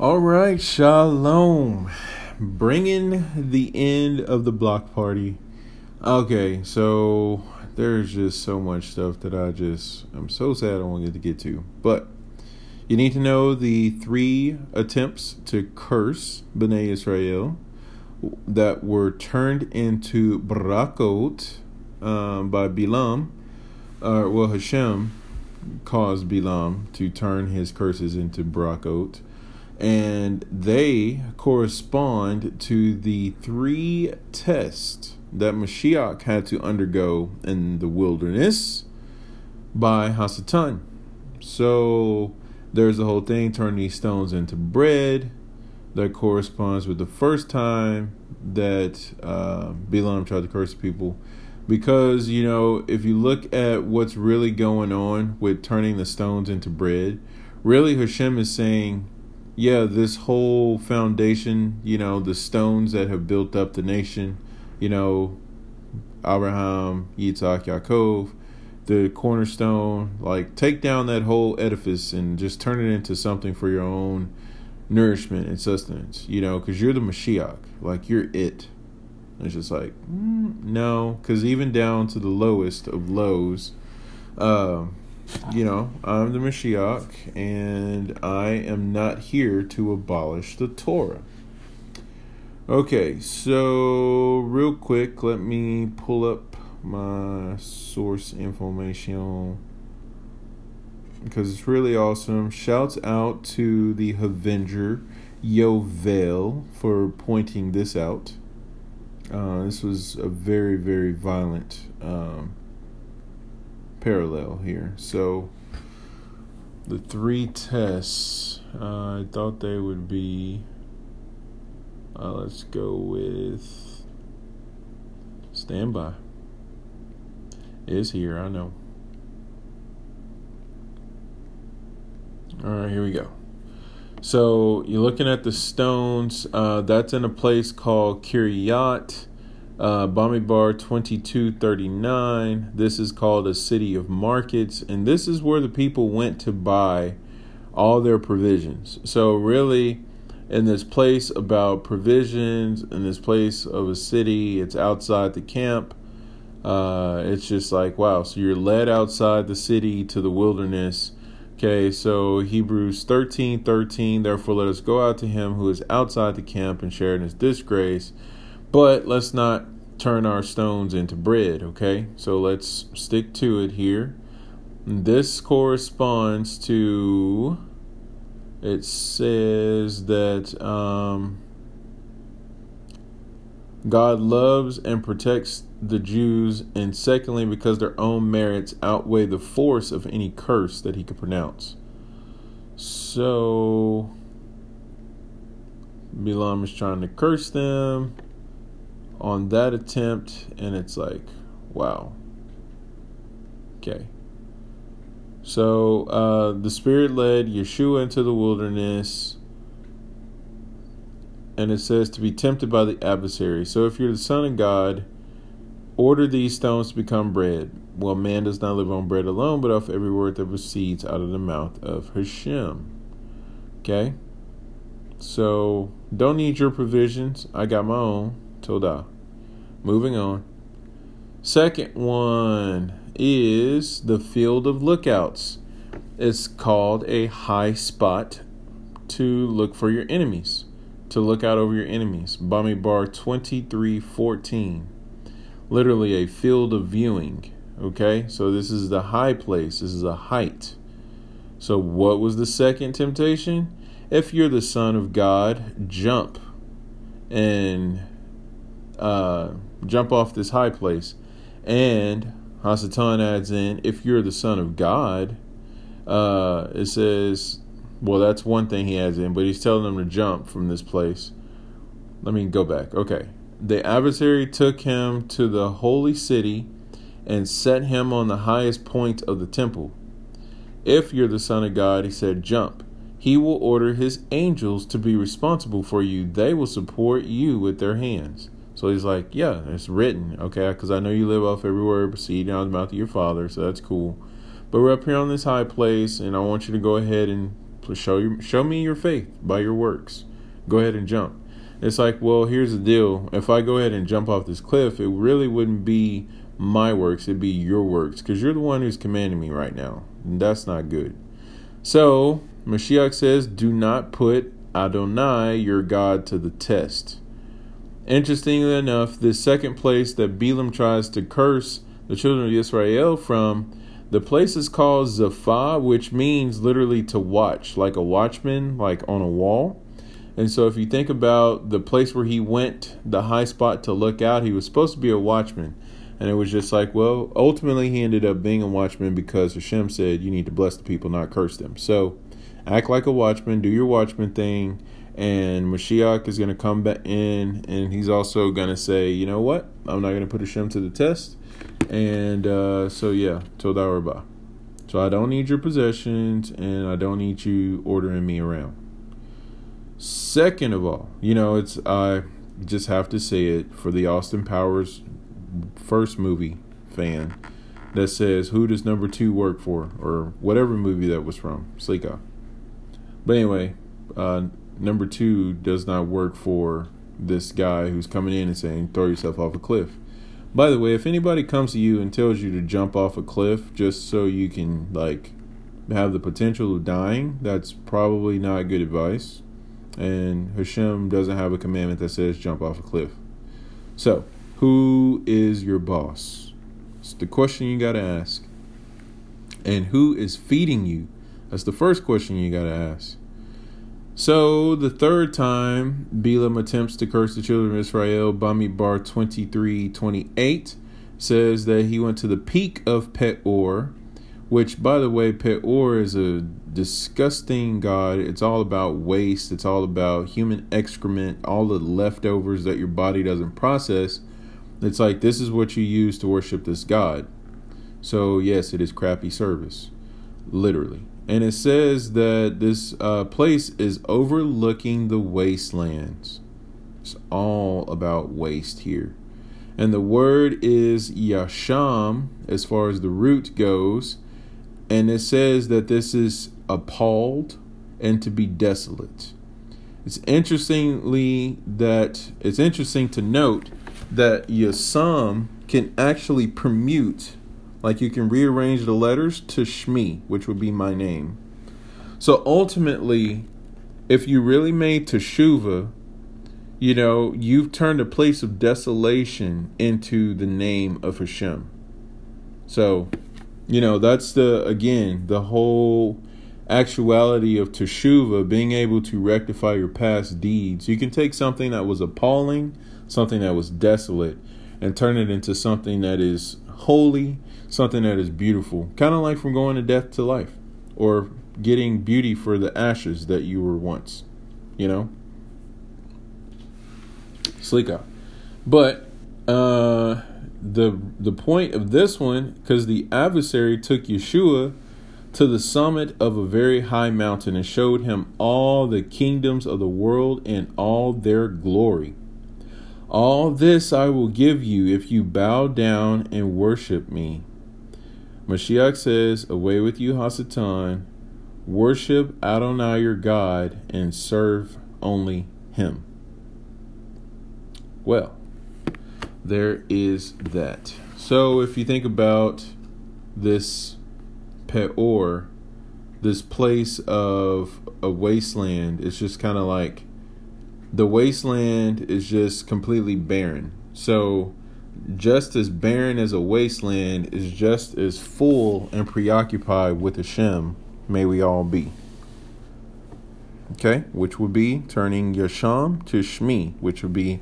All right, shalom. Bringing the end of the block party. Okay, so there's just so much stuff that I'm so sad I won't get to get to. But you need to know the 3 attempts to curse B'nai Israel that were turned into brakot by Bilam. Hashem caused Bilam to turn his curses into brakot. And they correspond to the 3 tests that Mashiach had to undergo in the wilderness by Hasatan. So there's the whole thing, turn these stones into bread. That corresponds with the first time that Bilam tried to curse people. Because, you know, if you look at what's really going on with turning the stones into bread, really Hashem is saying, yeah, this whole foundation, you know, the stones that have built up the nation, you know, Abraham, Yitzhak, Yaakov, the cornerstone, like take down that whole edifice and just turn it into something for your own nourishment and sustenance, you know, because you're the Mashiach, like you're it. And it's just like, no, because even down to the lowest of lows, you know, I'm the Mashiach, and I am not here to abolish the Torah. Okay, so real quick, let me pull up my source information because it's really awesome. Shouts out to the Havenger Yovel for pointing this out. This was a very, very violent parallel here. So the 3 tests, I thought they would be, let's go with standby is here. I know. All right, here we go. So you're looking at the stones. That's in a place called Kiryat. Bamidbar 22:39. This is called a city of markets, and this is where the people went to buy all their provisions. So really, in this place about provisions, in this place of a city, it's outside the camp. It's just like, wow. So you're led outside the city to the wilderness. Okay, so Hebrews 13:13. Therefore, let us go out to him who is outside the camp and share in his disgrace. But let's not turn our stones into bread, okay? So let's stick to it here. This corresponds to, it says that God loves and protects the Jews, and secondly, because their own merits outweigh the force of any curse that he could pronounce. So Bilam is trying to curse them on that attempt, and it's like, wow. Okay. So the Spirit led Yeshua into the wilderness, and it says to be tempted by the adversary. So if you're the Son of God, order these stones to become bread. Well, man does not live on bread alone, but off every word that proceeds out of the mouth of Hashem. Okay? So don't need your provisions. I got my own. Toda. Moving on. Second one is the field of lookouts. It's called a high spot to look for your enemies, to look out over your enemies. Bamidbar 23:14. Literally a field of viewing. Okay, so this is the high place. This is a height. So what was the second temptation? If you're the Son of God, jump and jump off this high place. And Hasatan adds in, if you're the Son of God, it says, well, that's one thing he adds in, but he's telling them to jump from this place. Let me go back. Okay. The adversary took him to the holy city and set him on the highest point of the temple. If you're the Son of God, he said, jump. He will order his angels to be responsible for you. They will support you with their hands. So he's like, yeah, it's written, okay, because I know you live off every word proceeding out of the mouth of your father, so that's cool. But we're up here on this high place, and I want you to go ahead and Please show me your faith by your works. Go ahead and jump. It's like, well, here's the deal. If I go ahead and jump off this cliff, it really wouldn't be my works. It'd be your works, because you're the one who's commanding me right now. And that's not good. So Mashiach says, do not put Adonai, your God, to the test. Interestingly enough, this second place that Bilam tries to curse the children of Israel from, the place is called Zephah, which means literally to watch, like a watchman, like on a wall. And so if you think about the place where he went, the high spot to look out, he was supposed to be a watchman. And it was just like, well, ultimately he ended up being a watchman because Hashem said, you need to bless the people, not curse them. So act like a watchman, do your watchman thing. And Mashiach is going to come back in, and he's also going to say, you know what? I'm not going to put Hashem to the test. And Toda Rabah. So I don't need your possessions, and I don't need you ordering me around. Second of all, I just have to say it for the Austin Powers first movie fan that says, who does number two work for? Or whatever movie that was from. Sukkah. But anyway, number two does not work for this guy who's coming in and saying, throw yourself off a cliff. By the way, if anybody comes to you and tells you to jump off a cliff just so you can, have the potential of dying, that's probably not good advice. And Hashem doesn't have a commandment that says jump off a cliff. So, who is your boss? It's the question you got to ask. And who is feeding you? That's the first question you got to ask. So the third time Bilam attempts to curse the children of Israel, Bamidbar 23:28 says that he went to the peak of Petor, which, by the way, Petor is a disgusting god. It's all about waste. It's all about human excrement, all the leftovers that your body doesn't process. It's like, this is what you use to worship this god. So yes, it is crappy service, literally. And it says that this place is overlooking the wastelands. It's all about waste here. And the word is Yasham, as far as the root goes. And it says that this is appalled and to be desolate. It's interesting to note that Yasham can actually permute. Like, you can rearrange the letters to Shmi, which would be my name. So ultimately, if you really made Teshuva, you've turned a place of desolation into the name of Hashem. So, that's the whole actuality of Teshuva, being able to rectify your past deeds. You can take something that was appalling, something that was desolate, and turn it into something that is holy, something that is beautiful, kind of like from going to death to life, or getting beauty for the ashes that you were once, Sukkah. But the point of this one, because the adversary took Yeshua to the summit of a very high mountain and showed him all the kingdoms of the world and all their glory. All this I will give you if you bow down and worship me. Mashiach says, away with you, Hasatan. Worship Adonai your God and serve only him. Well, there is that. So if you think about this Peor, this place of a wasteland, it's just kind of like, the wasteland is just completely barren. So just as barren as a wasteland is just as full and preoccupied with Hashem may we all be. Okay, which would be turning Yasham to Shmi, which would be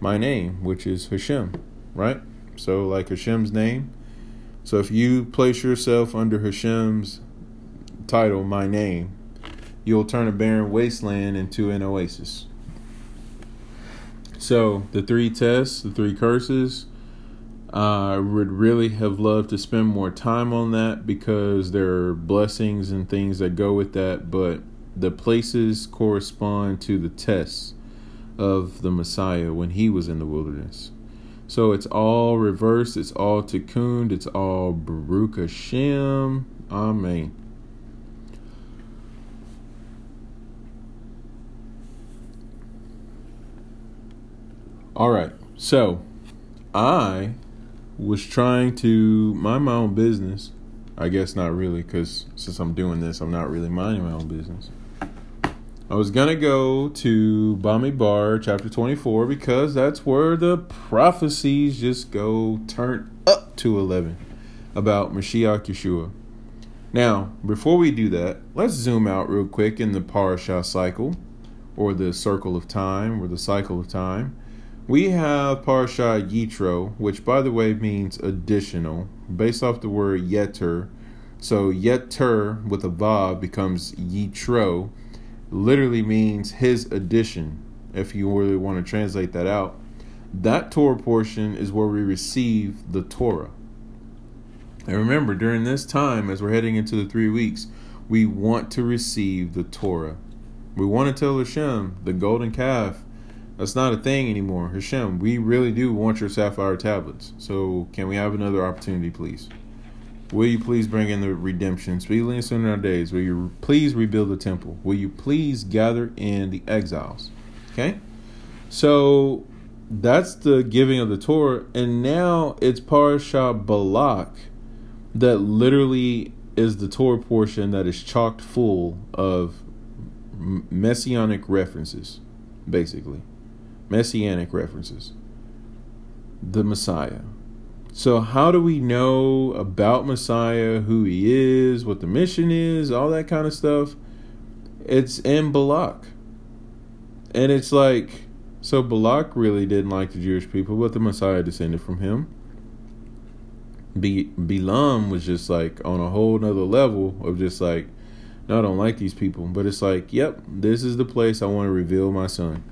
my name, which is Hashem, right? So like Hashem's name. So if you place yourself under Hashem's title, my name, you'll turn a barren wasteland into an oasis. So the three tests, the three curses, I would really have loved to spend more time on that because there are blessings and things that go with that. But the places correspond to the tests of the Messiah when he was in the wilderness. So it's all reversed. It's all tikkun. It's all Baruch Hashem. Amen. All right. So I was trying to mind my own business. I guess not really, because since I'm doing this, I'm not really minding my own business. I was going to go to Bamidbar chapter 24 because that's where the prophecies just go turn up to 11 about Mashiach Yeshua. Now, before we do that, let's zoom out real quick in the parasha cycle, or the circle of time, or the cycle of time. We have parasha Yitro, which by the way means additional, based off the word Yeter. So Yeter with a vav becomes Yitro. Literally means his addition, if you really want to translate that out. That Torah portion is where we receive the Torah. And remember, during this time, as we're heading into the 3 weeks, we want to receive the Torah. We want to tell Hashem, the golden calf, that's not a thing anymore. Hashem, we really do want your sapphire tablets. So can we have another opportunity, please? Will you please bring in the redemption speedily and soon in our days? Will you please rebuild the temple? Will you please gather in the exiles? Okay? So that's the giving of the Torah. And now it's Parashat Balak that literally is the Torah portion that is chocked full of messianic references, basically. Messianic references. The Messiah. So how do we know about Messiah, who he is, what the mission is, all that kind of stuff? It's in Balak. And it's like, so Balak really didn't like the Jewish people, but the Messiah descended from him. Bilam was just like on a whole nother level of just like, no, I don't like these people. But it's like, yep, this is the place I want to reveal my son.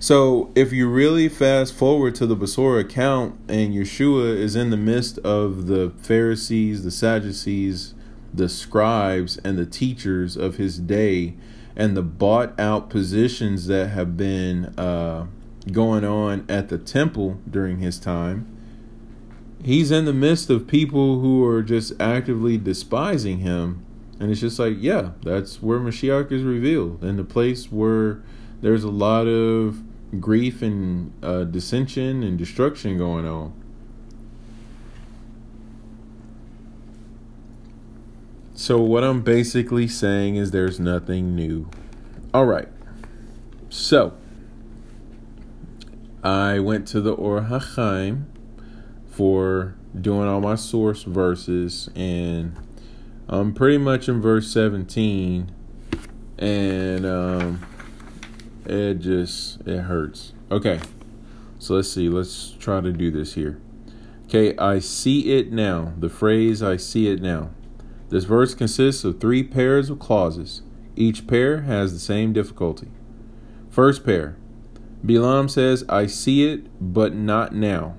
So if you really fast forward to the Basora account, and Yeshua is in the midst of the Pharisees, the Sadducees, the scribes, and the teachers of his day, and the bought out positions that have been going on at the temple during his time, he's in the midst of people who are just actively despising him. And it's just like, yeah, that's where Mashiach is revealed, and the place where there's a lot of grief and dissension and destruction going on. So what I'm basically saying is there's nothing new. All right. So I went to the Or HaChaim for doing all my source verses, and I'm pretty much in verse 17, and it hurts. Okay, so let's see. Let's try to do this here. Okay, I see it now. The phrase, I see it now. This verse consists of 3 pairs of clauses. Each pair has the same difficulty. First pair, Bilam says, I see it, but not now.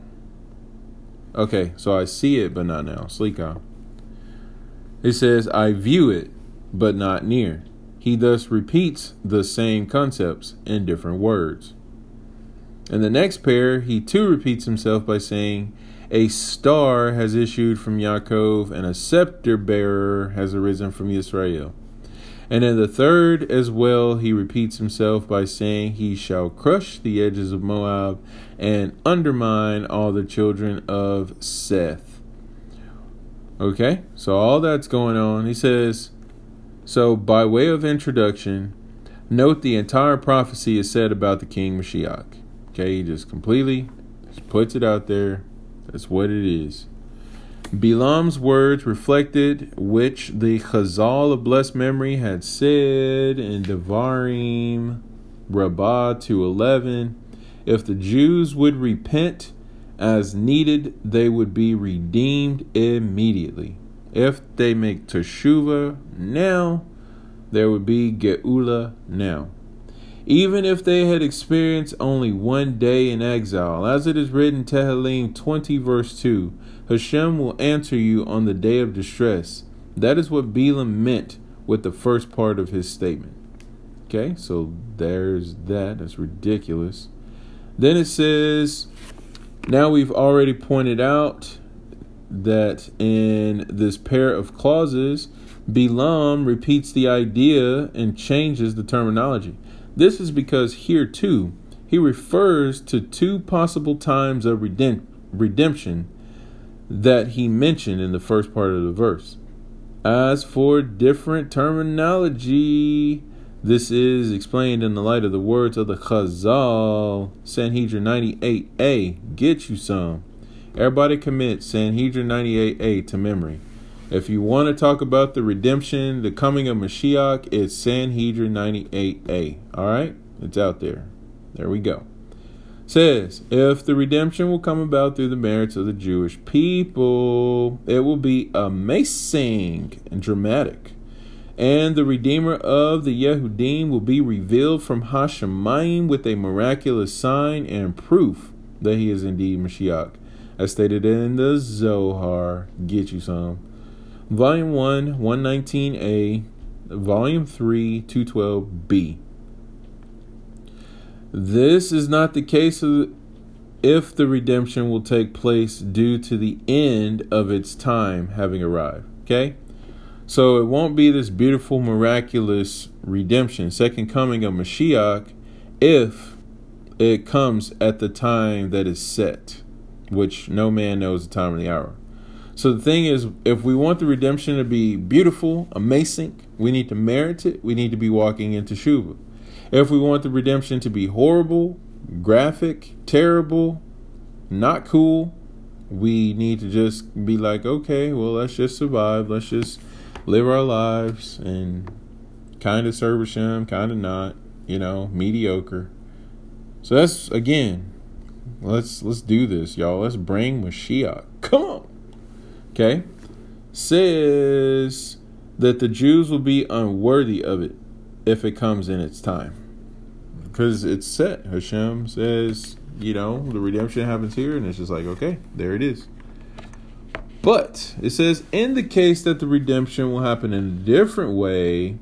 Okay, so I see it, but not now. Sleekah. It says, I view it, but not near. He thus repeats the same concepts in different words. In the next pair, he too repeats himself by saying, a star has issued from Yaakov, and a scepter bearer has arisen from Israel. And in the third as well, he repeats himself by saying, he shall crush the edges of Moab and undermine all the children of Seth. Okay, so all that's going on. He says, so by way of introduction, note the entire prophecy is said about the King Mashiach. Okay, he just completely puts it out there. That's what it is. Bilam's words reflected which the Chazal of blessed memory had said in Devarim Rabbah 2:11. If the Jews would repent as needed, they would be redeemed immediately. If they make Teshuva now, there would be Geula now. Even if they had experienced only one day in exile, as it is written, Tehillim 20 verse 2, Hashem will answer you on the day of distress. That is what Bilam meant with the first part of his statement. Okay, so there's that. That's ridiculous. Then it says, now we've already pointed out that in this pair of clauses, Bilam repeats the idea and changes the terminology. This is because here too, he refers to two possible times of redemption that he mentioned in the first part of the verse. As for different terminology, this is explained in the light of the words of the Chazal, Sanhedrin 98a, get you some. Everybody commit Sanhedrin 98a to memory. If you want to talk about the redemption, the coming of Mashiach, it's Sanhedrin 98a. All right? It's out there. There we go. Says, if the redemption will come about through the merits of the Jewish people, it will be amazing and dramatic. And the Redeemer of the Yehudim will be revealed from Hashemayim with a miraculous sign and proof that he is indeed Mashiach, as stated in the Zohar. Get you some. Volume 1, 119a, Volume 3, 212b. This is not the case if the redemption will take place due to the end of its time having arrived. Okay? So it won't be this beautiful, miraculous redemption, second coming of Mashiach, if it comes at the time that is set, which no man knows the time or the hour. So the thing is, if we want the redemption to be beautiful, amazing, we need to merit it. We need to be walking in Teshuva. If we want the redemption to be horrible, graphic, terrible, not cool, we need to just be like, okay, well, let's just survive. Let's just live our lives and kind of serve Hashem, kind of not, mediocre. So that's, again, let's do this, y'all. Let's bring Mashiach. Come on. Okay. Says that the Jews will be unworthy of it if it comes in its time, because it's set. Hashem says, the redemption happens here, and it's just like, okay, there it is. But it says, in the case that the redemption will happen in a different way,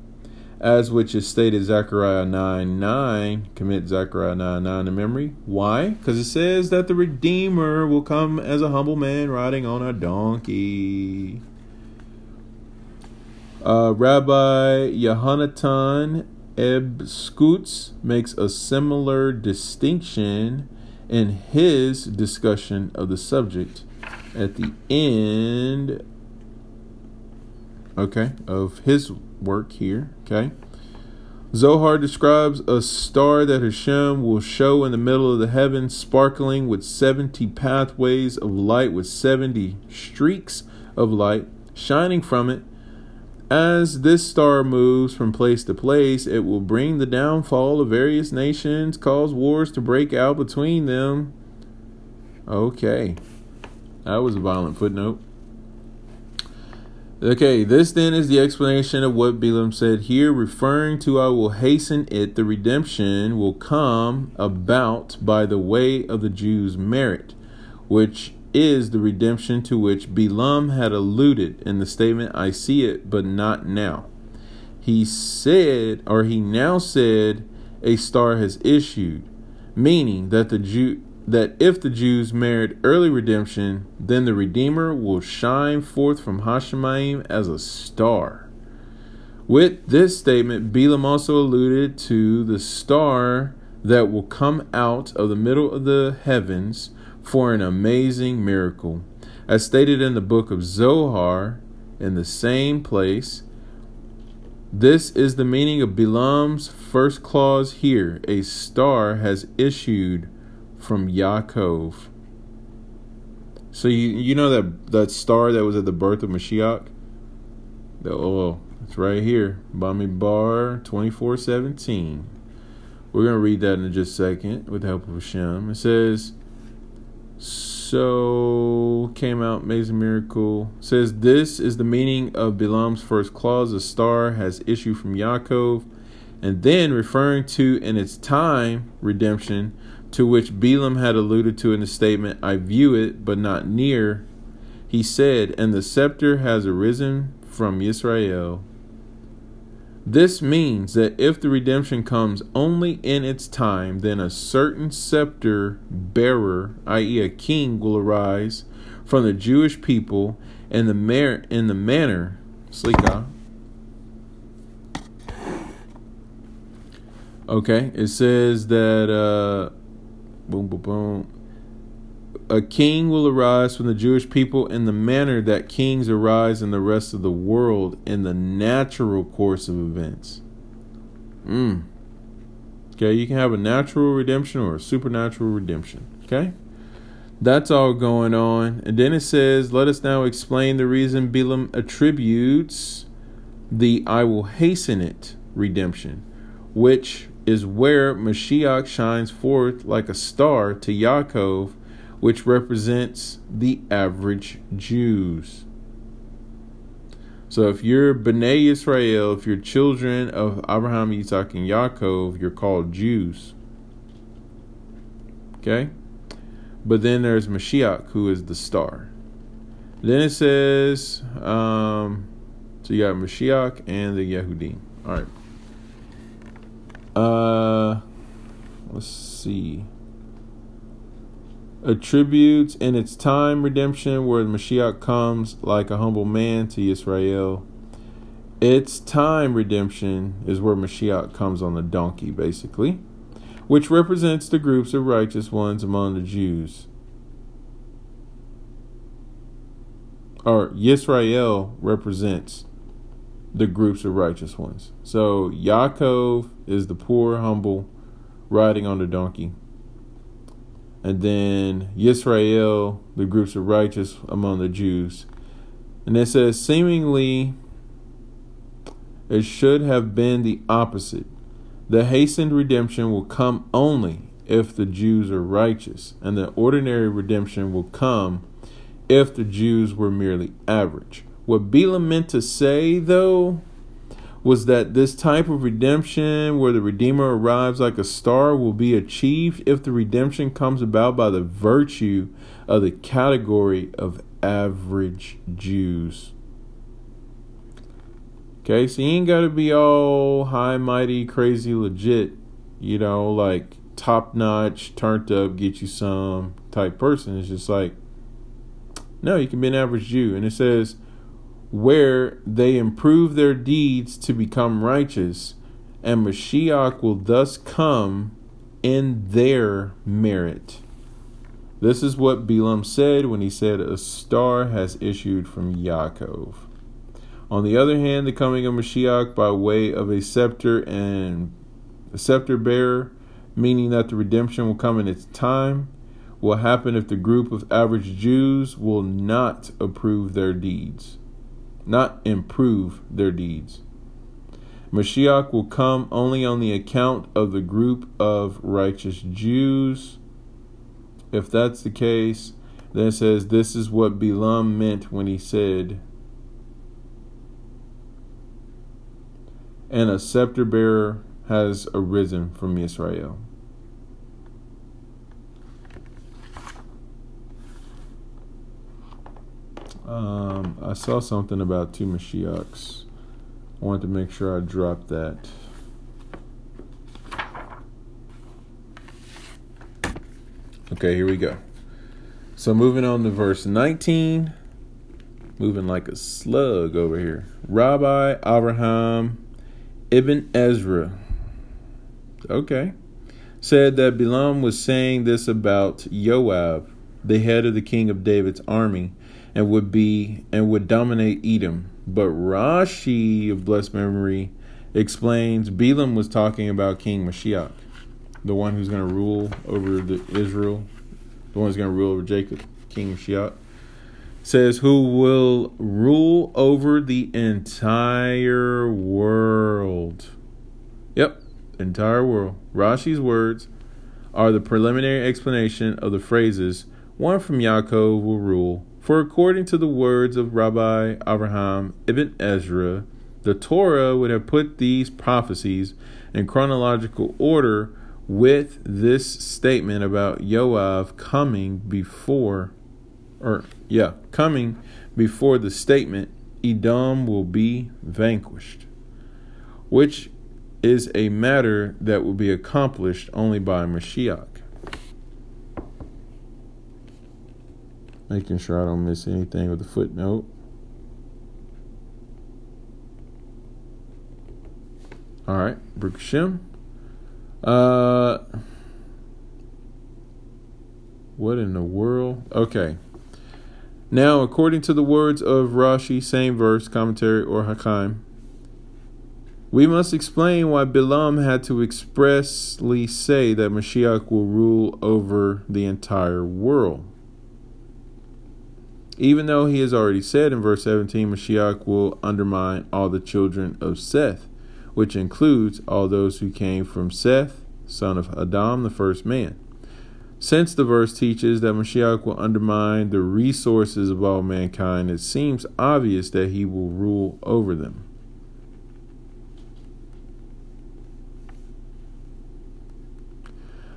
as which is stated Zechariah 9:9, commit Zechariah 9:9 to memory. Why? Because it says that the Redeemer will come as a humble man riding on a donkey. Rabbi Yohanatan Ebskutz makes a similar distinction in his discussion of the subject at the end, okay, of his work here, okay. Zohar describes a star that Hashem will show in the middle of the heaven, sparkling with 70 pathways of light, with 70 streaks of light shining from it. As this star moves from place to place, it will bring the downfall of various nations, cause wars to break out between them. Okay. That was a violent footnote. Okay, this then is the explanation of what Bilam said here, referring to I will hasten it, the redemption will come about by the way of the Jews' merit, which is the redemption to which Bilam had alluded in the statement, I see it, but not now. He now said, a star has issued, meaning that if the Jews merit early redemption, then the Redeemer will shine forth from Hashemayim as a star. With this statement, Bilam also alluded to the star that will come out of the middle of the heavens for an amazing miracle, as stated in the book of Zohar, in the same place. This is the meaning of Bilam's first clause here. A star has issued from Yaakov. So you know that star that was at the birth of Mashiach? It's right here. Bamidbar 24:17. We're going to read that in just a second with the help of Hashem. It says, so came out amazing miracle. It says, this is the meaning of Bilam's first clause, a star has issued from Yaakov, and then referring to in its time redemption, to which Bilam had alluded to in the statement, I view it, but not near. He said, and the scepter has arisen from Israel. This means that if the redemption comes only in its time, then a certain scepter bearer, i.e. a king, will arise from the Jewish people in the manner Okay, it says that a king will arise from the Jewish people in the manner that kings arise in the rest of the world in the natural course of events. Okay, you can have a natural redemption or a supernatural redemption. Okay, that's all going on. And then it says, let us now explain the reason Bilam attributes the I will hasten it redemption, which is where Mashiach shines forth like a star to Yaakov, which represents the average Jews. So if you're B'nai Israel, if you're children of Abraham, Yitzhak, and Yaakov, you're called Jews. Okay? But then there's Mashiach, who is the star. Then it says, so you got Mashiach and the Yehudim. All right. Let's see. Attributes in its time redemption, where the Mashiach comes like a humble man to Israel. Its time redemption is where Mashiach comes on the donkey, basically, which represents the groups of righteous ones among the Jews. Or Yisrael represents the groups of righteous ones. So Yaakov is the poor, humble, riding on the donkey. And then Yisrael, the groups of righteous among the Jews. And it says, seemingly, it should have been the opposite. The hastened redemption will come only if the Jews are righteous, and the ordinary redemption will come if the Jews were merely average. What Bilam meant to say, though, was that this type of redemption, where the Redeemer arrives like a star, will be achieved if the redemption comes about by the virtue of the category of average Jews. Okay, so you ain't got to be all high, mighty, crazy, legit, you know, like top-notch, turned up, get you some type person. It's just like, no, you can be an average Jew. And it says, where they improve their deeds to become righteous, and Mashiach will thus come in their merit. This is what Bilam said when he said, a star has issued from Yaakov. On the other hand, the coming of Mashiach by way of a scepter and a scepter bearer, meaning that the redemption will come in its time, will happen if the group of average Jews will not approve their deeds, not improve their deeds. Mashiach will come only on the account of the group of righteous Jews. If that's the case, then it says, this is what Bilam meant when he said, and a scepter bearer has arisen from Israel. I saw something about two Mashiachs. I wanted to make sure I dropped that. Okay, here we go. So moving on to verse 19. Moving like a slug over here. Rabbi Avraham Ibn Ezra, okay, said that Bilam was saying this about Yoav, the head of the king of David's army, and would dominate Edom. But Rashi of blessed memory explains Bilam was talking about King Mashiach, the one who's going to rule over Israel, the one who's going to rule over Jacob. King Mashiach says, who will rule over the entire world. Yep, entire world. Rashi's words are the preliminary explanation of the phrases, one from Yaakov will rule. For according to the words of Rabbi Avraham Ibn Ezra, the Torah would have put these prophecies in chronological order with this statement about Yoav coming before the statement, Edom will be vanquished, which is a matter that will be accomplished only by Mashiach. Making sure I don't miss anything with the footnote. All right, Baruch Hashem. What in the world? Okay. Now, according to the words of Rashi, same verse, commentary, Or HaChaim, we must explain why Bilam had to expressly say that Mashiach will rule over the entire world. Even though he has already said in verse 17, Mashiach will undermine all the children of Seth, which includes all those who came from Seth, son of Adam, the first man. Since the verse teaches that Mashiach will undermine the resources of all mankind, it seems obvious that he will rule over them.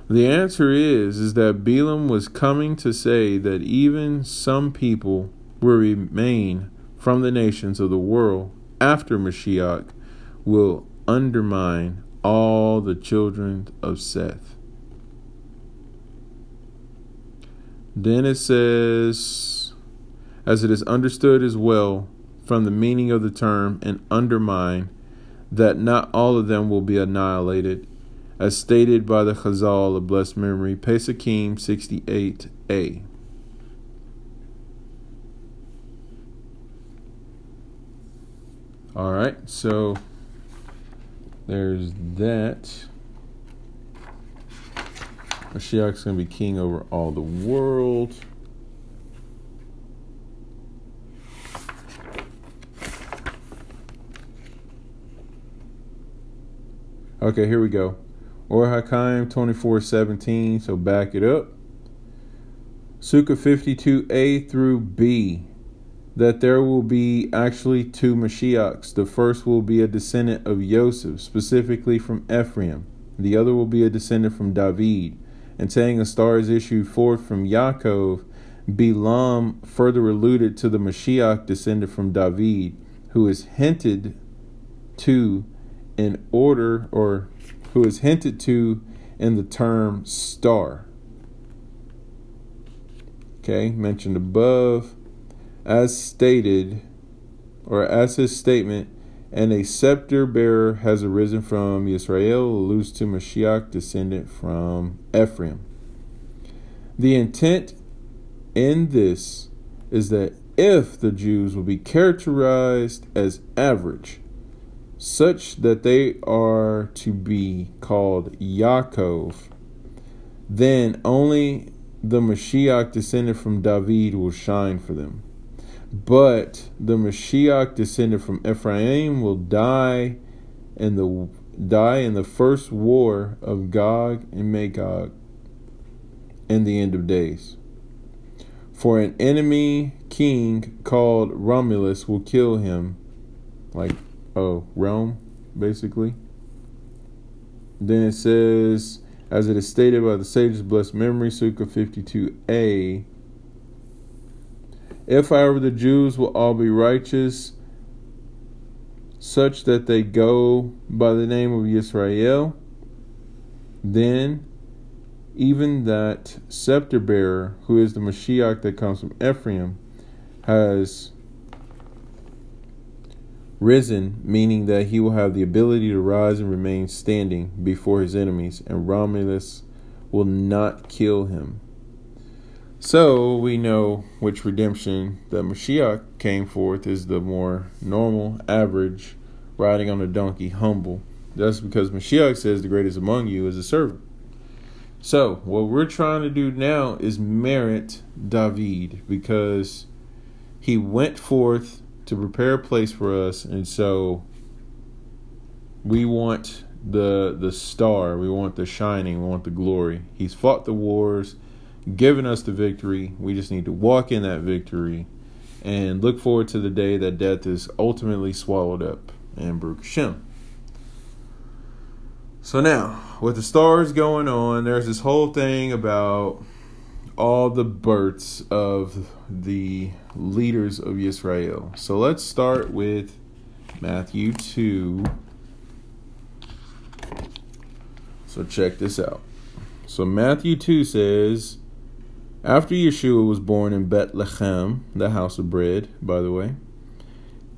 The answer is that Bilam was coming to say that even some people will remain from the nations of the world after Mashiach will undermine all the children of Seth. Then it says, as it is understood as well from the meaning of the term and undermine, that not all of them will be annihilated, as stated by the Chazal of blessed memory, Pesukim 68a. All right, so there's that. Mashiach's going to be king over all the world. Okay, here we go. Or HaChaim 24:17, so back it up. Sukkah 52a through b, that there will be actually two Mashiachs. The first will be a descendant of Yosef, specifically from Ephraim. The other will be a descendant from David. And saying a star is issued forth from Yaakov, Bilam further alluded to the Mashiach descended from David, who is hinted to in order or who is hinted to in the term star. Okay, mentioned above, as stated, or as his statement, and a scepter bearer has arisen from Yisrael, alludes to Mashiach descendant from Ephraim. The intent in this is that if the Jews will be characterized as average, such that they are to be called Yaakov, then only the Mashiach descended from David will shine for them. But the Mashiach descended from Ephraim will die in the first war of Gog and Magog in the end of days. For an enemy king called Romulus will kill him, like Rome, basically. Then it says, as it is stated by the sages, blessed memory, Sukkah 52a, if, however, the Jews will all be righteous, such that they go by the name of Yisrael, then even that scepter bearer, who is the Mashiach that comes from Ephraim, has risen, meaning that he will have the ability to rise and remain standing before his enemies, and Romulus will not kill him. So we know which redemption that Mashiach came forth is the more normal, average, riding on a donkey, humble. That's because Mashiach says the greatest among you is a servant. So what we're trying to do now is merit David, because he went forth to prepare a place for us, and so we want the star, we want the shining, we want the glory. He's fought the wars, given us the victory. We just need to walk in that victory and look forward to the day that death is ultimately swallowed up in Baruch Hashem. So now, with the stars going on, there's this whole thing about all the births of the leaders of Yisrael. So let's start with Matthew 2. So check this out. So Matthew 2 says, after Yeshua was born in Bethlehem, the house of bread, by the way,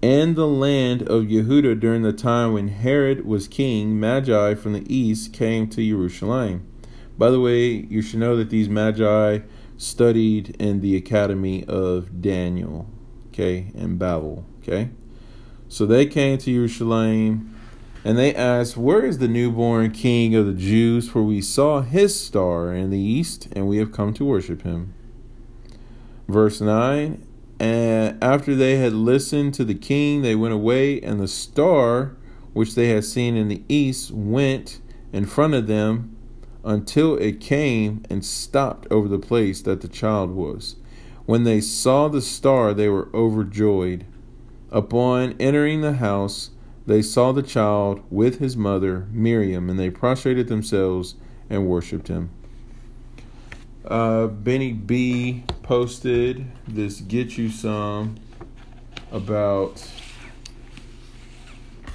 and the land of Yehuda during the time when Herod was king, Magi from the east came to Jerusalem. By the way, you should know that these Magi studied in the academy of Daniel, okay, in Babel, okay? So they came to Jerusalem, and they asked, where is the newborn king of the Jews? For we saw his star in the east, and we have come to worship him. Verse 9, and after they had listened to the king, they went away, and the star which they had seen in the east went in front of them until it came and stopped over the place that the child was. When they saw the star, they were overjoyed. Upon entering the house, they saw the child with his mother, Miriam, and they prostrated themselves and worshipped him. Benny B posted this Get You Some about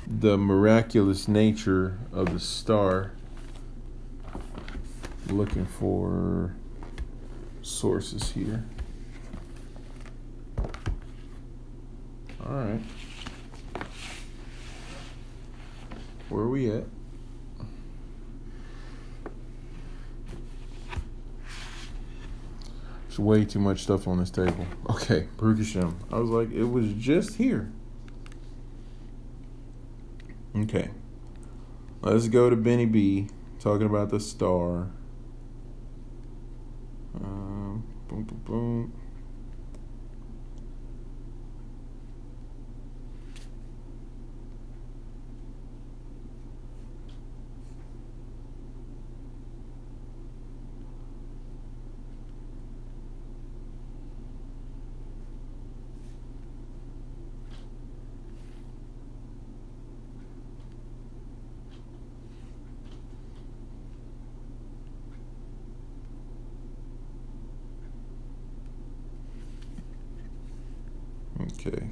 the miraculous nature of the star. Looking for sources here. All right. Where are we at? There's way too much stuff on this table. Okay, Baruch Hashem. I was like, it was just here. Okay. Let's go to Benny B. Talking about the star. Boom, boom, boom. Okay.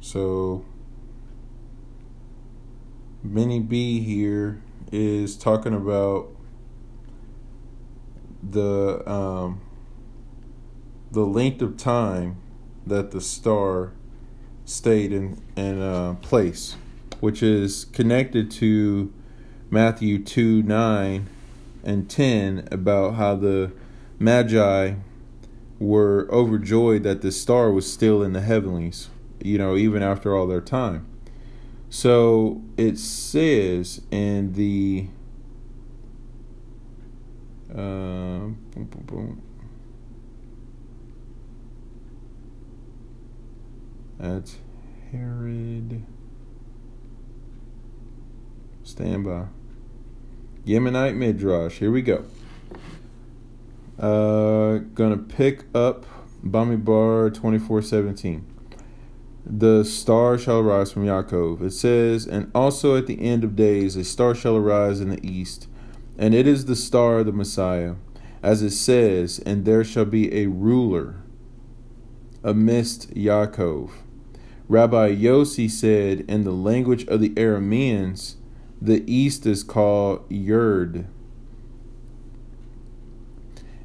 So Benny B here is talking about the length of time that the star stayed in place, which is connected to Matthew 2:9 and 10 about how the Magi were overjoyed that the star was still in the heavenlies, you know, even after all their time. So it says in the boom, boom, boom. That's Herod. Stand by. Yemenite Midrash. Here we go. Gonna pick up Bamidbar 24:17. The star shall arise from Yaakov. It says, and also at the end of days, a star shall arise in the east, and it is the star of the Messiah, as it says, and there shall be a ruler amidst Yaakov. Rabbi Yossi said, in the language of the Arameans, the east is called Yerd,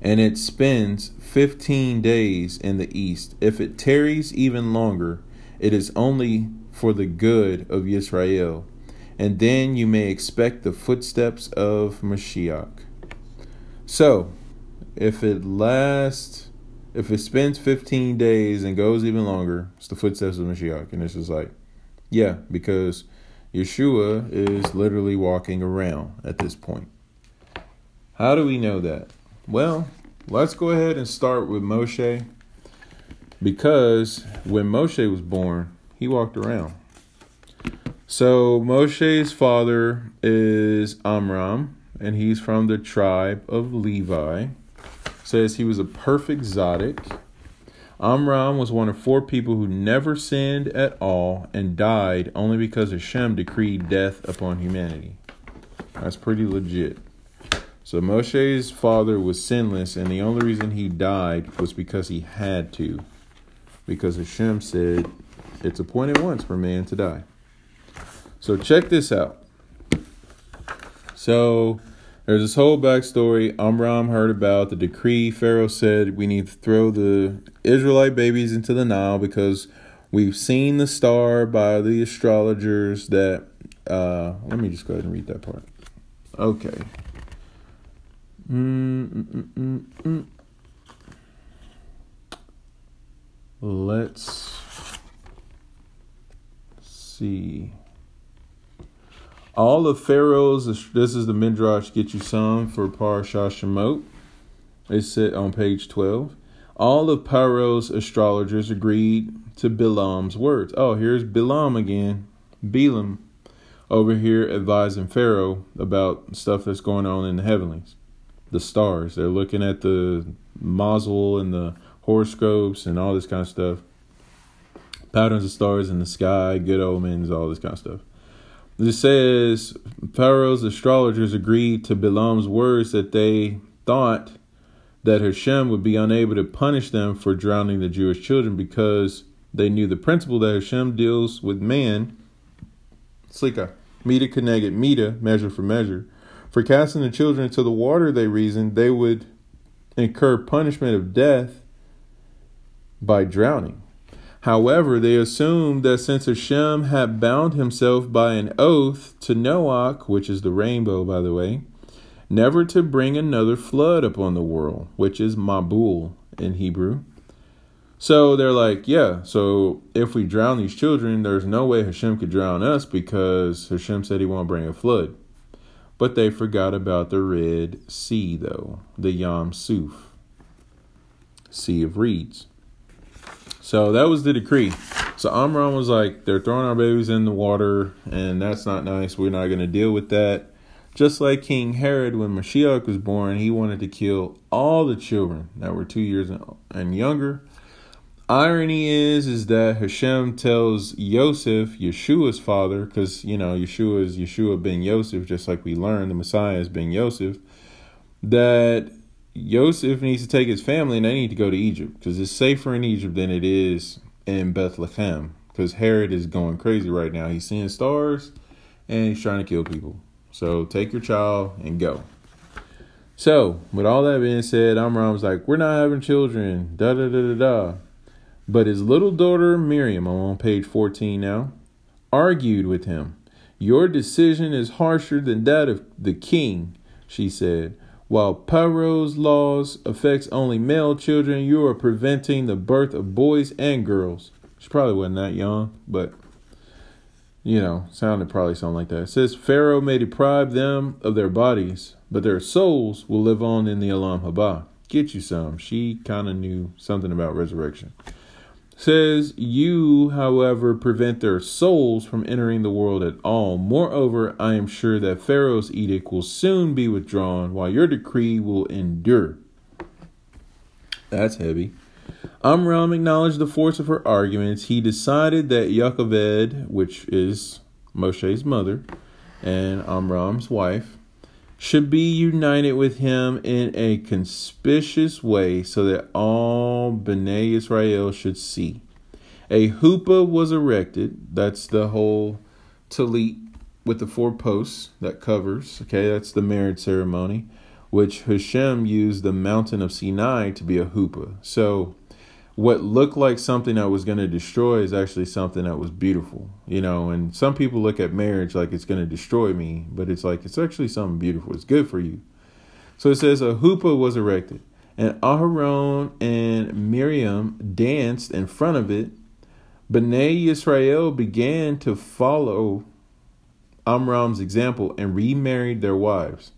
and it spends 15 days in the east. If it tarries even longer, it is only for the good of Yisrael. And then you may expect the footsteps of Mashiach. So, if it spends 15 days and goes even longer, it's the footsteps of Mashiach. And it's just like, yeah, because Yeshua is literally walking around at this point. How do we know that? Well, let's go ahead and start with Moshe, because when Moshe was born, he walked around. So Moshe's father is Amram, and he's from the tribe of Levi. It says he was a perfect tzaddik. Amram was one of 4 people who never sinned at all and died only because Hashem decreed death upon humanity. That's pretty legit. So Moshe's father was sinless, and the only reason he died was because he had to. Because Hashem said, it's appointed once for man to die. So check this out. So there's this whole backstory. Amram heard about the decree. Pharaoh said, we need to throw the Israelite babies into the Nile because We've seen the star by the astrologers that... let me just go ahead and read that part. Okay. Let's see. All of Pharaoh's, this is the Midrash, get you some for Parashat Shemot. It's set on page 12. All of Pharaoh's astrologers agreed to Bilam's words. Oh, here's Bilam again. Bilam over here advising Pharaoh about stuff that's going on in the heavenlies. The stars. They're looking at the mazel and the horoscopes and all this kind of stuff. Patterns of stars in the sky, good omens, all this kind of stuff. It says, Pharaoh's astrologers agreed to Bilam's words that they thought that Hashem would be unable to punish them for drowning the Jewish children because they knew the principle that Hashem deals with man, Slikah, meter connected meter, measure for measure. For casting the children into the water, they reasoned, they would incur punishment of death by drowning. However, they assumed that since Hashem had bound himself by an oath to Noach, which is the rainbow, by the way, never to bring another flood upon the world, which is Mabul in Hebrew. So they're like, yeah, so if we drown these children, there's no way Hashem could drown us because Hashem said he won't bring a flood. But they forgot about the Red Sea, though, the Yam Suf, Sea of Reeds. So that was the decree. So Amram was like, they're throwing our babies in the water, and that's not nice. We're not going to deal with that. Just like King Herod, when Mashiach was born, he wanted to kill all the children that were 2 years and younger. Irony is that Hashem tells Yosef, Yeshua's father, because, you know, Yeshua is Yeshua ben Yosef, just like we learned, the Messiah is ben Yosef, that Yosef needs to take his family and they need to go to Egypt because it's safer in Egypt than it is in Bethlehem because Herod is going crazy right now. He's seeing stars and he's trying to kill people. So take your child and go. So with all that being said, Amram's like, we're not having children, da-da-da-da-da. But his little daughter, Miriam, I'm on page 14 now, argued with him. Your decision is harsher than that of the king, she said. While Pharaoh's laws affects only male children, you are preventing the birth of boys and girls. She probably wasn't that young, but, you know, sounded probably something like that. It says, Pharaoh may deprive them of their bodies, but their souls will live on in the Olam Haba. Get you some. She kind of knew something about resurrection. Says, you, however, prevent their souls from entering the world at all. Moreover, I am sure that Pharaoh's edict will soon be withdrawn while your decree will endure. That's heavy. Amram acknowledged the force of her arguments. He decided that Yocheved, which is Moshe's mother and Amram's wife, should be united with him in a conspicuous way so that all B'nai Israel should see. A huppah was erected. That's the whole tallit with the four posts that covers. Okay, that's the marriage ceremony, which Hashem used the mountain of Sinai to be a huppah. So what looked like something that was going to destroy is actually something that was beautiful. You know, and some people look at marriage like it's going to destroy me, but it's like, it's actually something beautiful. It's good for you. So it says a huppah was erected and Aharon and Miriam danced in front of it. B'nai Israel began to follow Amram's example and remarried their wives.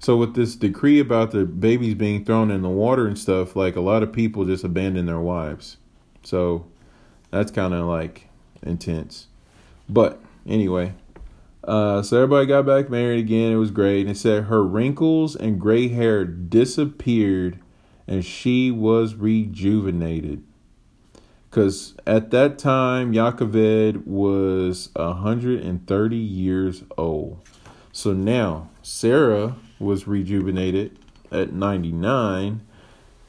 So with this decree about the babies being thrown in the water and stuff, like a lot of people just abandon their wives. So that's kind of like intense. But anyway, so everybody got back married again. It was great. And it said her wrinkles and gray hair disappeared and she was rejuvenated. Because at that time, Yocheved was 130 years old. So now Sarah was rejuvenated at 99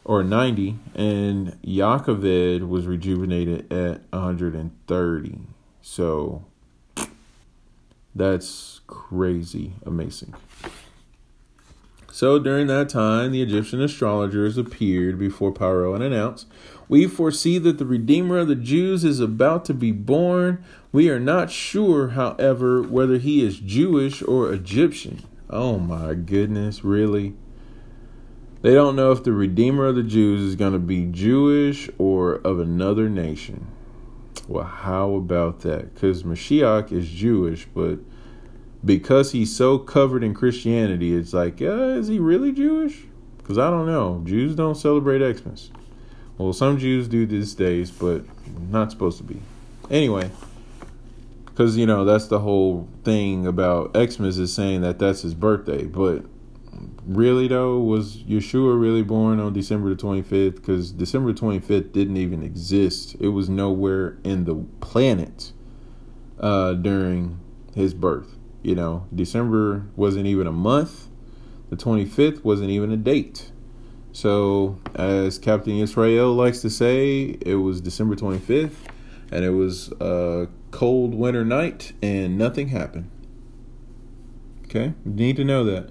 or 90, and Yocheved was rejuvenated at 130. So that's crazy amazing. So during that time, the Egyptian astrologers appeared before Pharaoh and announced, "We foresee that the Redeemer of the Jews is about to be born. We are not sure, however, whether he is Jewish or Egyptian." Oh my goodness, really? They don't know if the Redeemer of the Jews is going to be Jewish or of another nation. Well, how about that? Because Mashiach is Jewish, but because he's so covered in Christianity, it's like, is he really Jewish? Because I don't know. Jews don't celebrate Xmas. Well, some Jews do these days, but not supposed to be. Anyway, because, that's the whole thing about Xmas is saying that that's his birthday. But really, though, was Yeshua really born on December the 25th? Because December 25th didn't even exist. It was nowhere in the planet during his birth. December wasn't even a month. The 25th wasn't even a date. So, as Captain Israel likes to say, it was December 25th, and it was a cold winter night, and nothing happened. Okay? You need to know that.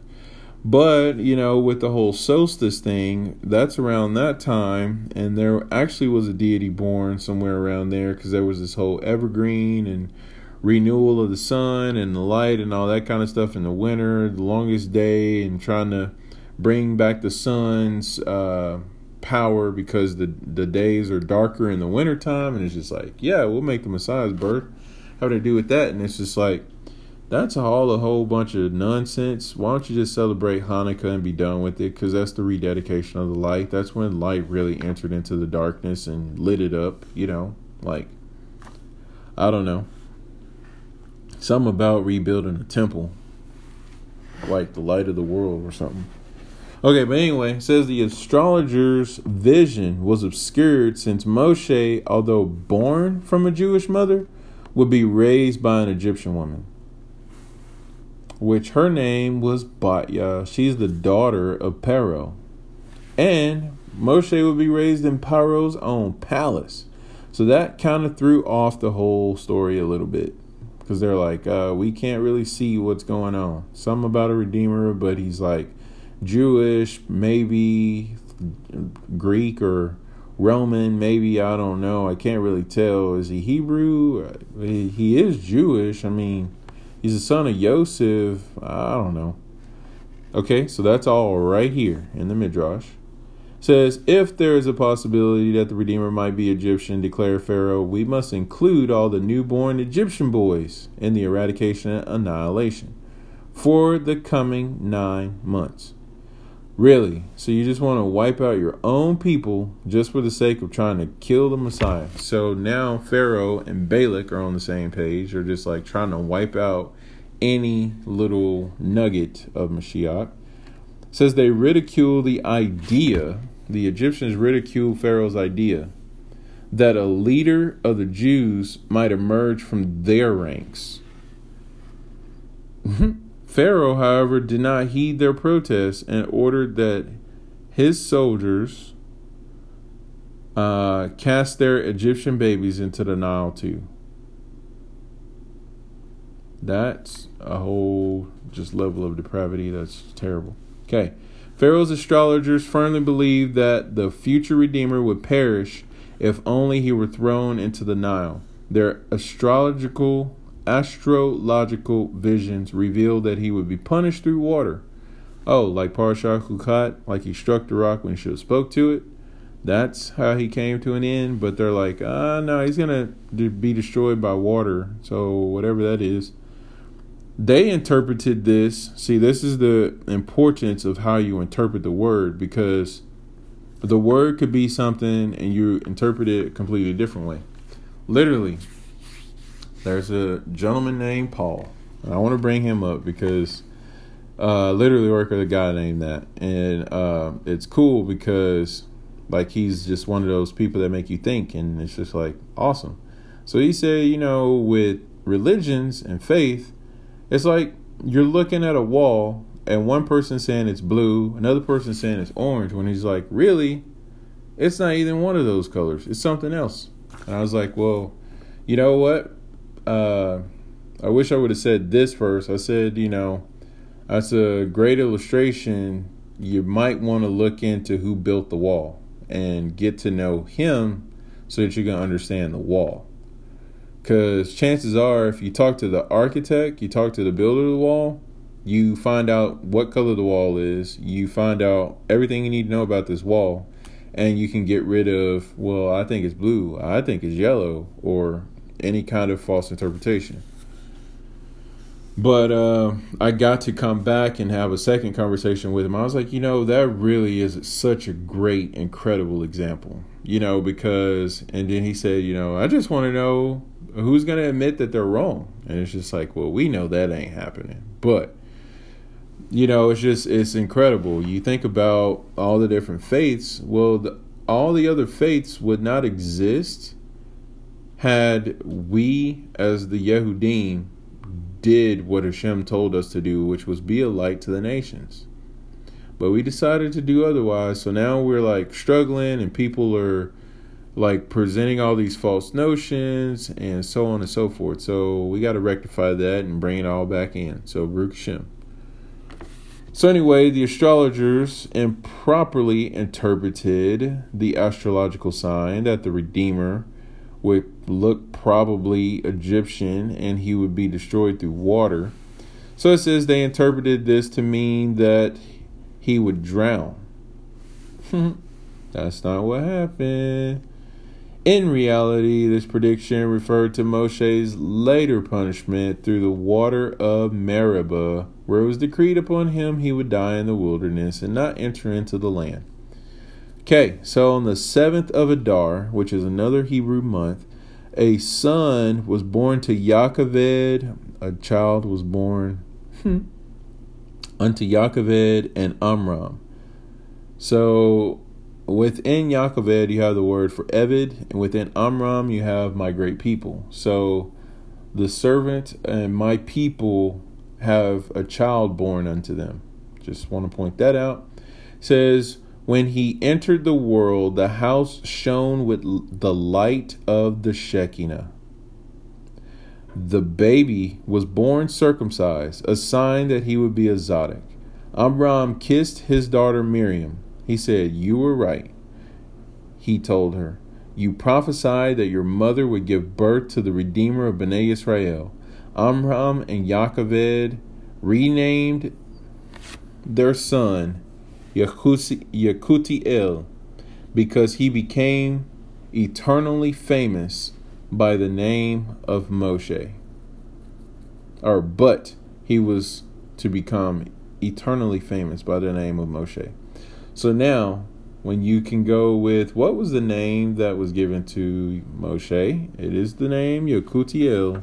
But, with the whole solstice thing, that's around that time, and there actually was a deity born somewhere around there, because there was this whole evergreen and renewal of the sun and the light and all that kind of stuff in the winter, the longest day, and trying to bring back the sun's power, because the days are darker in the wintertime. And it's just like, yeah, we'll make the Messiah's birth have to do with that. And it's just like, that's all a whole bunch of nonsense. Why don't you just celebrate Hanukkah and be done with it? Because that's the rededication of the light. That's when light really entered into the darkness and lit it up. I don't know. Something about rebuilding a temple, like the light of the world or something. Okay, but anyway, it says the astrologer's vision was obscured since Moshe, although born from a Jewish mother, would be raised by an Egyptian woman, which her name was Batya. She's the daughter of Pharaoh. And Moshe would be raised in Pharaoh's own palace. So that kind of threw off the whole story a little bit. Because they're like, we can't really see what's going on. Something about a redeemer, but he's like Jewish, maybe Greek or Roman, maybe, I don't know. I can't really tell. Is he Hebrew? He is Jewish. I mean, he's the son of Yosef. I don't know. Okay, so that's all right here in the Midrash. Says, if there is a possibility that the Redeemer might be Egyptian, declared Pharaoh, we must include all the newborn Egyptian boys in the eradication and annihilation for the coming 9 months. Really? So you just want to wipe out your own people just for the sake of trying to kill the Messiah? So now Pharaoh and Balak are on the same page. They're just like trying to wipe out any little nugget of Mashiach. Says they ridicule the idea. The Egyptians ridiculed Pharaoh's idea that a leader of the Jews might emerge from their ranks. Pharaoh, however, did not heed their protests and ordered that his soldiers cast their Egyptian babies into the Nile too. That's a whole just level of depravity that's terrible. Okay, Pharaoh's astrologers firmly believed that the future Redeemer would perish if only he were thrown into the Nile. Their astrological visions revealed that he would be punished through water. Oh, like Parashat Kukot, like he struck the rock when Yeshua spoke to it. That's how he came to an end. But they're like, no, he's going to be destroyed by water. So whatever that is. They interpreted this. See, this is the importance of how you interpret the word, because the word could be something and you interpret it a completely different way. Literally, there's a gentleman named Paul, and I want to bring him up because literally work with a guy named that. And it's cool because like he's just one of those people that make you think, and it's just like awesome. So he said, with religions and faith, it's like you're looking at a wall and one person saying it's blue, another person saying it's orange, when he's like, really, it's not either one of those colors. It's something else. And I was like, well, you know what? I wish I would have said this first. I said, that's a great illustration you might want to look into who built the wall and get to know him so that you can understand the wall. Because chances are, if you talk to the architect, you talk to the builder of the wall, you find out what color the wall is, you find out everything you need to know about this wall, and you can get rid of, well, I think it's blue, I think it's yellow, or any kind of false interpretation. But I got to come back and have a second conversation with him. I was like, you know, that really is such a great, incredible example, you know, because, and then he said, you know, I just want to know who's going to admit that they're wrong. And it's just like, well, we know that ain't happening. But, you know, it's just, it's incredible. You think about all the different faiths. Well, all the other faiths would not exist had we, as the Yehudim, did what Hashem told us to do, which was be a light to the nations. But we decided to do otherwise, so now we're like struggling, and people are like presenting all these false notions and so on and so forth. So we got to rectify that and bring it all back in. So Baruch Hashem. So anyway, the astrologers improperly interpreted the astrological sign that the Redeemer would look probably Egyptian and he would be destroyed through water. So it says they interpreted this to mean that he would drown. That's not what happened. In reality, this prediction referred to Moshe's later punishment through the water of Meribah, where it was decreed upon him he would die in the wilderness and not enter into the land. Okay, so on the 7th of Adar, which is another Hebrew month, a son was born to Yocheved, a child was born unto Yocheved and Amram. So within Yocheved, you have the word for Eved, and within Amram, you have my great people. So the servant and my people have a child born unto them. Just want to point that out. It says, when he entered the world, the house shone with the light of the Shekinah. The baby was born circumcised, a sign that he would be a Tzaddik. Amram kissed his daughter Miriam. He said, "You were right." He told her, "You prophesied that your mother would give birth to the Redeemer of B'nai Israel." Amram and Yocheved renamed their son Yekutiel, because he became eternally famous by the name of Moshe. But he was to become eternally famous by the name of Moshe. So now, when you can go with what was the name that was given to Moshe, it is the name Yekutiel.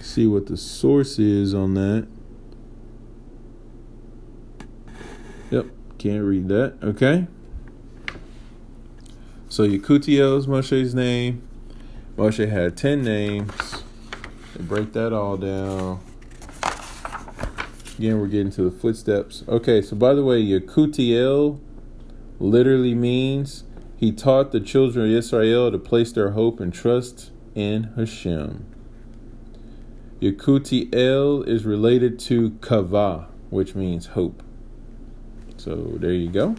See what the source is on that. Yep, can't read that. Okay. So Yekutiel is Moshe's name. Moshe had 10 names. They break that all down. Again, we're getting to the footsteps. Okay, so by the way, Yekutiel literally means he taught the children of Israel to place their hope and trust in Hashem. Yekutiel is related to Kavah, which means hope. So there you go.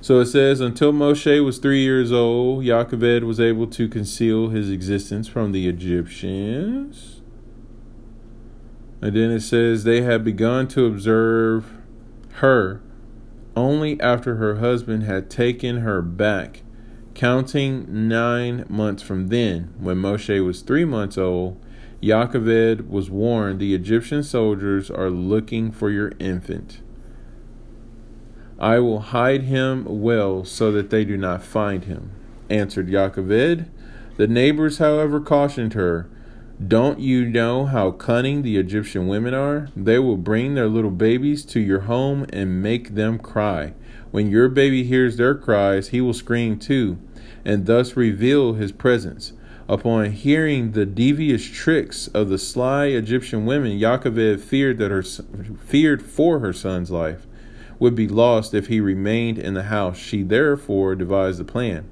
So it says, until Moshe was 3 years old, Yocheved was able to conceal his existence from the Egyptians. And then it says they had begun to observe her only after her husband had taken her back, counting 9 months from then. When Moshe was 3 months old, Yocheved was warned, the Egyptian soldiers are looking for your infant. I will hide him well so that they do not find him, answered Yocheved. The neighbors, however, cautioned her. Don't you know how cunning the Egyptian women are? They will bring their little babies to your home and make them cry. When your baby hears their cries, he will scream too, and thus reveal his presence. Upon hearing the devious tricks of the sly Egyptian women, Yocheved feared for her son's life would be lost if he remained in the house. She therefore devised a plan.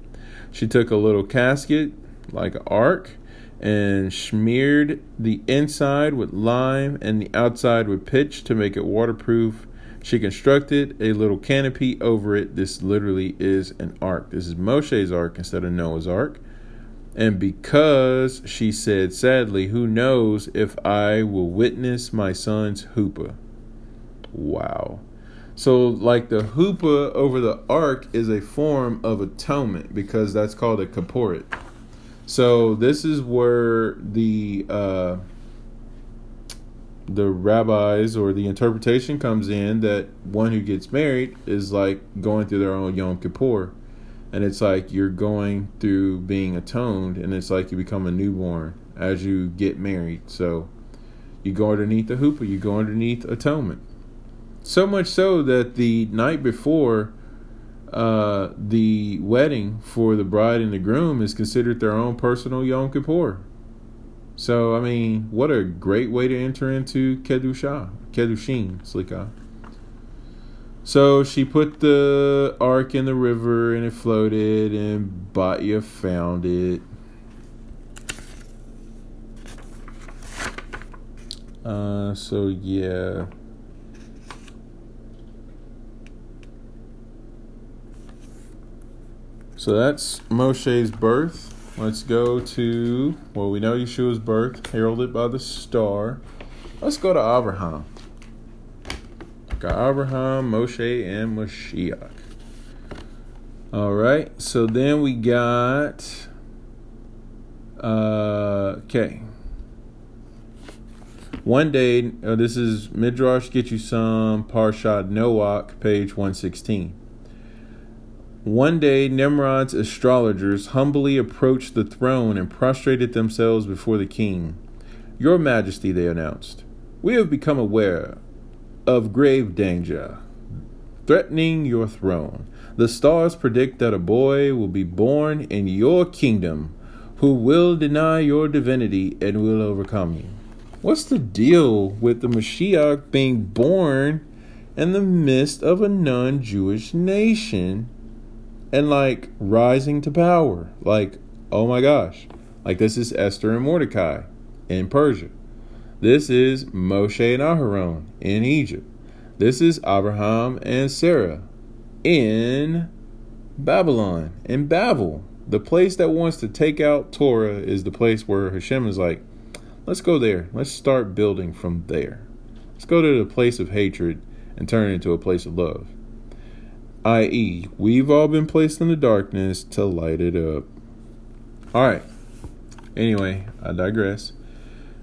She took a little casket, like an ark, and smeared the inside with lime and the outside with pitch to make it waterproof. She constructed a little canopy over it. This literally is an ark. This is Moshe's ark instead of Noah's ark. And because she said sadly, who knows if I will witness my son's huppah. Wow. So like the huppah over the ark is a form of atonement because that's called a kippurit. So this is where the rabbis or the interpretation comes in that one who gets married is like going through their own Yom Kippur. And it's like you're going through being atoned, and it's like you become a newborn as you get married. So you go underneath the huppah, you go underneath atonement. So much so that the night before the wedding for the bride and the groom is considered their own personal Yom Kippur. So, I mean, what a great way to enter into Kedushin. So she put the ark in the river and it floated and Batya found it. So yeah. So that's Moshe's birth. Let's go to, well, we know Yeshua's birth, heralded by the star. Let's go to Avraham. Got Avraham, Moshe, and Mashiach. All right. So then we got, okay. One day, this is Midrash Get You Some, Parshat Noach, page 116. One day, Nimrod's astrologers humbly approached the throne and prostrated themselves before the king. Your Majesty, they announced, we have become aware of grave danger threatening your throne. The stars predict that a boy will be born in your kingdom who will deny your divinity and will overcome you. What's the deal with the Mashiach being born in the midst of a non-Jewish nation? And like rising to power, like, oh my gosh, like this is Esther and Mordecai in Persia. This is Moshe and Aharon in Egypt. This is Abraham and Sarah in Babylon, in Babel. The place that wants to take out Torah is the place where Hashem is like, let's go there. Let's start building from there. Let's go to the place of hatred and turn it into a place of love. i.e., we've all been placed in the darkness to light it up. All right. Anyway, I digress.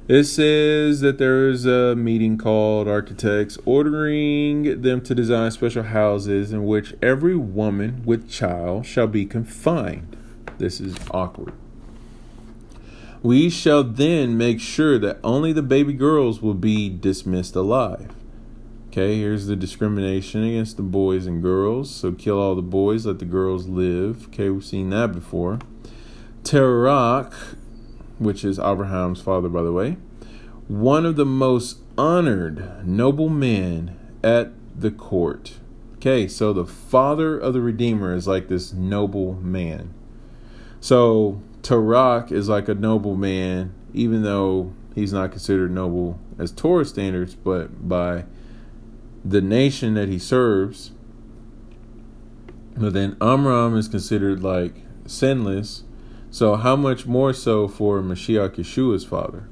It says that there is a meeting called architects ordering them to design special houses in which every woman with child shall be confined. This is awkward. We shall then make sure that only the baby girls will be dismissed alive. Okay, here's the discrimination against the boys and girls. So kill all the boys, let the girls live. Okay, we've seen that before. Terach, which is Abraham's father, by the way, one of the most honored noble men at the court. Okay, so the father of the Redeemer is like this noble man. So Terach is like a noble man, even though he's not considered noble as Torah standards, but by the nation that he serves. But then Amram is considered like sinless. So how much more so for Mashiach Yeshua's father,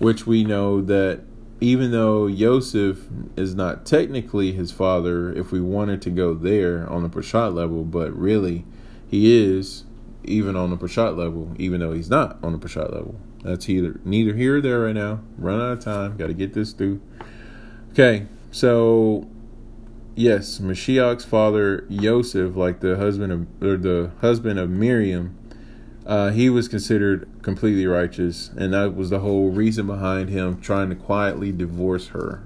which we know that even though Yosef is not technically his father, if we wanted to go there on the Peshat level, but really he is even on the Peshat level, even though he's not on the Peshat level. That's neither here or there right now. Run out of time. Got to get this through. Okay. So, yes, Mashiach's father, Yosef, like the husband of Miriam, he was considered completely righteous. And that was the whole reason behind him trying to quietly divorce her.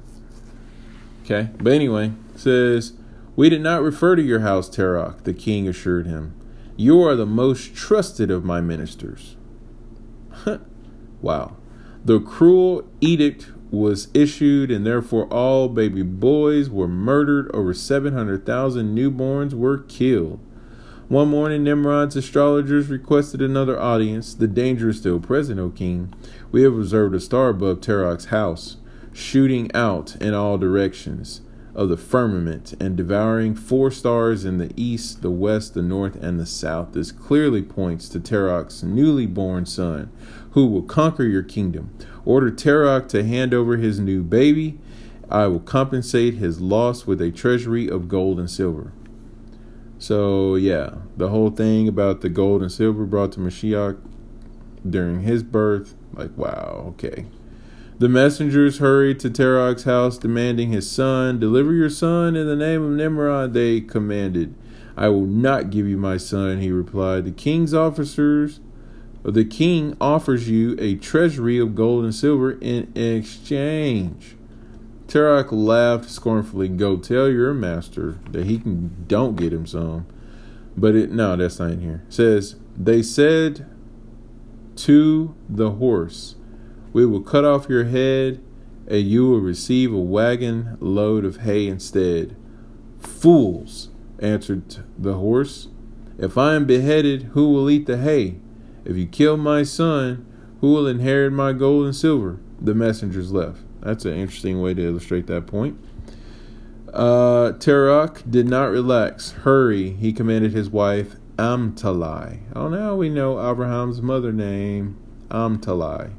Okay. But anyway, it says, we did not refer to your house, Terach, the king assured him. You are the most trusted of my ministers. Wow. The cruel edict was issued, and therefore all baby boys were murdered. Over 700,000 newborns were killed. One morning, Nimrod's astrologers requested another audience. The danger is still present, O king. We have observed a star above Terach's house, shooting out in all directions. of the firmament and devouring four stars in the east, the west, the north, and the south. This clearly points to Terach's newly born son, who will conquer your kingdom. Order Terach to hand over his new baby. I will compensate his loss with a treasury of gold and silver. So, yeah, the whole thing about the gold and silver brought to Mashiach during his birth, like, wow, okay. The messengers hurried to Terach's house, demanding his son. Deliver your son in the name of Nimrod, they commanded. I will not give you my son, he replied. The king offers you a treasury of gold and silver in exchange. Terach laughed scornfully. Go tell your master that he can don't get him some. But no, that's not in here. It says, they said to the horse, we will cut off your head, and you will receive a wagon load of hay instead. Fools, answered the horse. If I am beheaded, who will eat the hay? If you kill my son, who will inherit my gold and silver? The messengers left. That's an interesting way to illustrate that point. Terach did not relax. Hurry, he commanded his wife, Amtalai. Oh, now we know Abraham's mother name, Amtalai.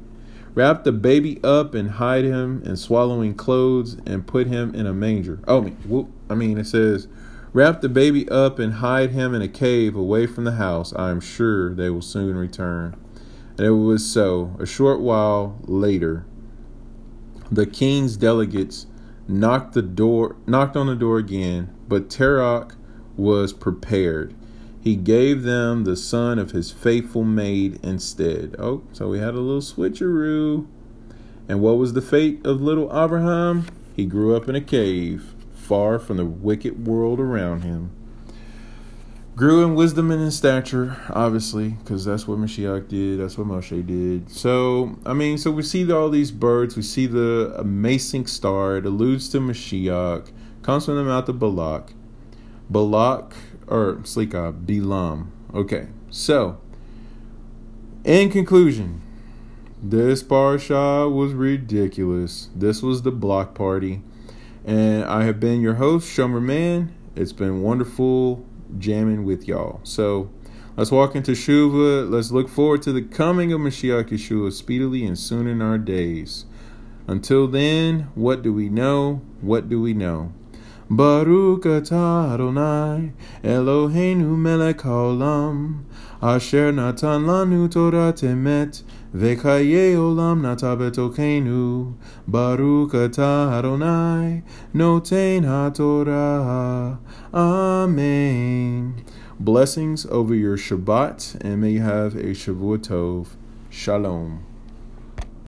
Wrap the baby up and hide him in swallowing clothes and put him in a manger. It says, wrap the baby up and hide him in a cave away from the house. I am sure they will soon return. And it was so. A short while later, the king's delegates knocked on the door again, but Terach was prepared. He gave them the son of his faithful maid instead. Oh, so we had a little switcheroo. And what was the fate of little Abraham? He grew up in a cave, far from the wicked world around him. Grew in wisdom and in stature, obviously, because that's what Mashiach did. That's what Moshe did. So we see all these birds. We see the amazing star. It alludes to Mashiach. Comes from the mouth of Balak. Bilam. Okay, so, in conclusion, this parsha was ridiculous. This was the block party. And I have been your host, Shomer Man. It's been wonderful jamming with y'all. So let's walk into Teshuva. Let's look forward to the coming of Mashiach Yeshua speedily and soon in our days. Until then, what do we know? What do we know? Baruch atah Adonai Eloheinu melech haolam asher natan lanu torat emet v'chaye olam nata betokeinu Baruch atah Adonai noten haTorah. Amen. Blessings over your Shabbat, and may you have a Shavua Tov. Shalom.